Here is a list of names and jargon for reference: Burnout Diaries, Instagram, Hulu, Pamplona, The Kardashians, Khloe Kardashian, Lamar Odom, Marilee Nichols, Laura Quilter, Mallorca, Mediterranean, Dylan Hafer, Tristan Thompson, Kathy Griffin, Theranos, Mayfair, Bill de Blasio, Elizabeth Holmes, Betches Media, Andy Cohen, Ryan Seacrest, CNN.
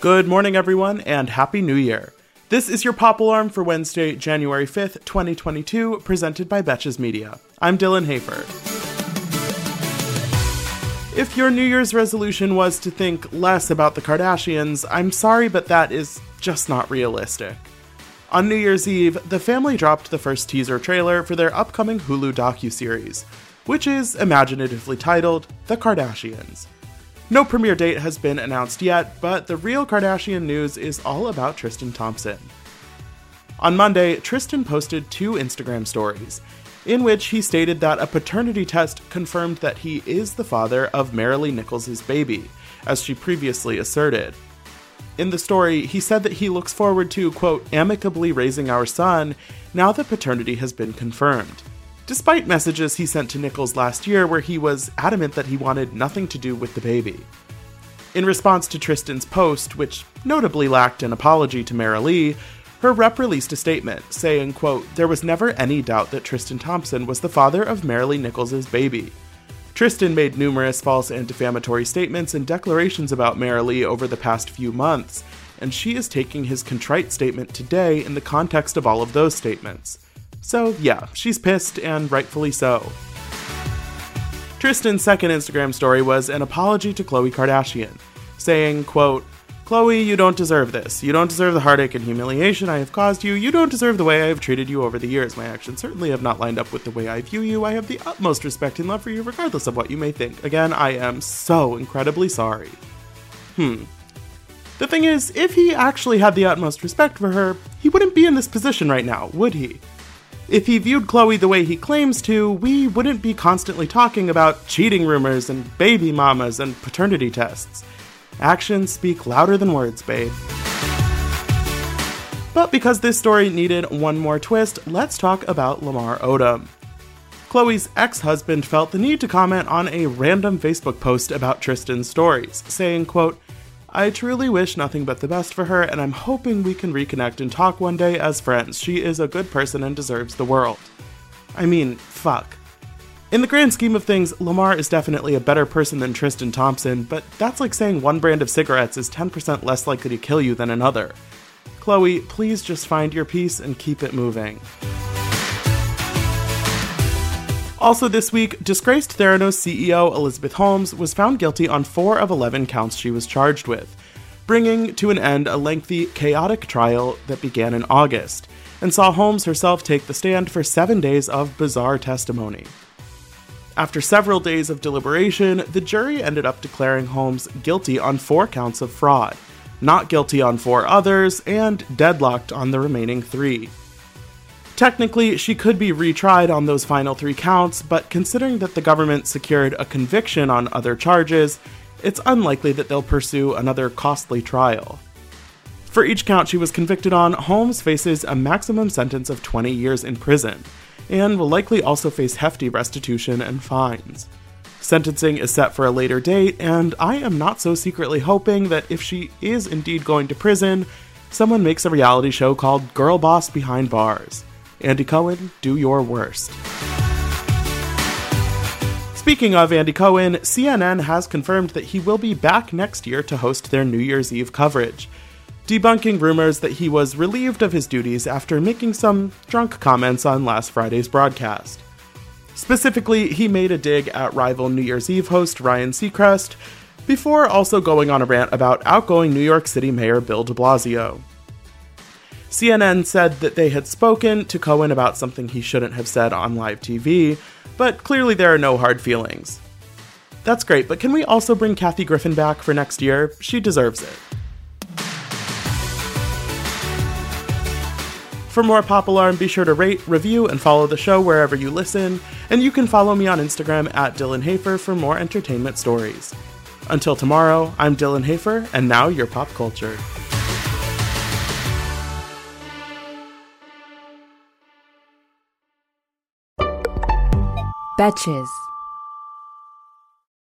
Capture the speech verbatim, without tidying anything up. Good morning, everyone, and Happy New Year. This is your Pop Alarm for Wednesday, January fifth, twenty twenty-two, presented by Betches Media. I'm Dylan Hafer. If your New Year's resolution was to think less about the Kardashians, I'm sorry, but that is just not realistic. On New Year's Eve, the family dropped the first teaser trailer for their upcoming Hulu docuseries, which is imaginatively titled The Kardashians. No premiere date has been announced yet, but the real Kardashian news is all about Tristan Thompson. On Monday, Tristan posted two Instagram stories, in which he stated that a paternity test confirmed that he is the father of Marilee Nichols' baby, as she previously asserted. In the story, he said that he looks forward to, quote, amicably raising our son, now that paternity has been confirmed. Despite messages he sent to Nichols last year where he was adamant that he wanted nothing to do with the baby. In response to Tristan's post, which notably lacked an apology to Marilee, her rep released a statement saying, quote, there was never any doubt that Tristan Thompson was the father of Marilee Nichols' baby. Tristan made numerous false and defamatory statements and declarations about Marilee over the past few months, and she is taking his contrite statement today in the context of all of those statements. So yeah, she's pissed, and rightfully so. Tristan's second Instagram story was an apology to Khloe Kardashian, saying, quote, Khloe, you don't deserve this. You don't deserve the heartache and humiliation I have caused you. You don't deserve the way I have treated you over the years. My actions certainly have not lined up with the way I view you. I have the utmost respect and love for you, regardless of what you may think. Again, I am so incredibly sorry. Hmm. The thing is, if he actually had the utmost respect for her, he wouldn't be in this position right now, would he? If he viewed Khloe the way he claims to, we wouldn't be constantly talking about cheating rumors and baby mamas and paternity tests. Actions speak louder than words, babe. But because this story needed one more twist, let's talk about Lamar Odom. Khloe's ex-husband felt the need to comment on a random Facebook post about Tristan's stories, saying, quote, I truly wish nothing but the best for her, and I'm hoping we can reconnect and talk one day as friends. She is a good person and deserves the world. I mean, fuck. In the grand scheme of things, Lamar is definitely a better person than Tristan Thompson, but that's like saying one brand of cigarettes is ten percent less likely to kill you than another. Khloe, please just find your peace and keep it moving. Also this week, disgraced Theranos C E O Elizabeth Holmes was found guilty on four of eleven counts she was charged with, bringing to an end a lengthy, chaotic trial that began in August, and saw Holmes herself take the stand for seven days of bizarre testimony. After several days of deliberation, the jury ended up declaring Holmes guilty on four counts of fraud, not guilty on four others, and deadlocked on the remaining three. Technically, she could be retried on those final three counts, but considering that the government secured a conviction on other charges, it's unlikely that they'll pursue another costly trial. For each count she was convicted on, Holmes faces a maximum sentence of twenty years in prison, and will likely also face hefty restitution and fines. Sentencing is set for a later date, and I am not so secretly hoping that if she is indeed going to prison, someone makes a reality show called Girl Boss Behind Bars. Andy Cohen, do your worst. Speaking of Andy Cohen, C N N has confirmed that he will be back next year to host their New Year's Eve coverage, debunking rumors that he was relieved of his duties after making some drunk comments on last Friday's broadcast. Specifically, he made a dig at rival New Year's Eve host Ryan Seacrest, before also going on a rant about outgoing New York City Mayor Bill de Blasio. C N N said that they had spoken to Cohen about something he shouldn't have said on live T V, but clearly there are no hard feelings. That's great, but can we also bring Kathy Griffin back for next year? She deserves it. For more Pop Alarm, be sure to rate, review, and follow the show wherever you listen, and you can follow me on Instagram at Dylan Hafer for more entertainment stories. Until tomorrow, I'm Dylan Hafer, and now your pop culture. Betches.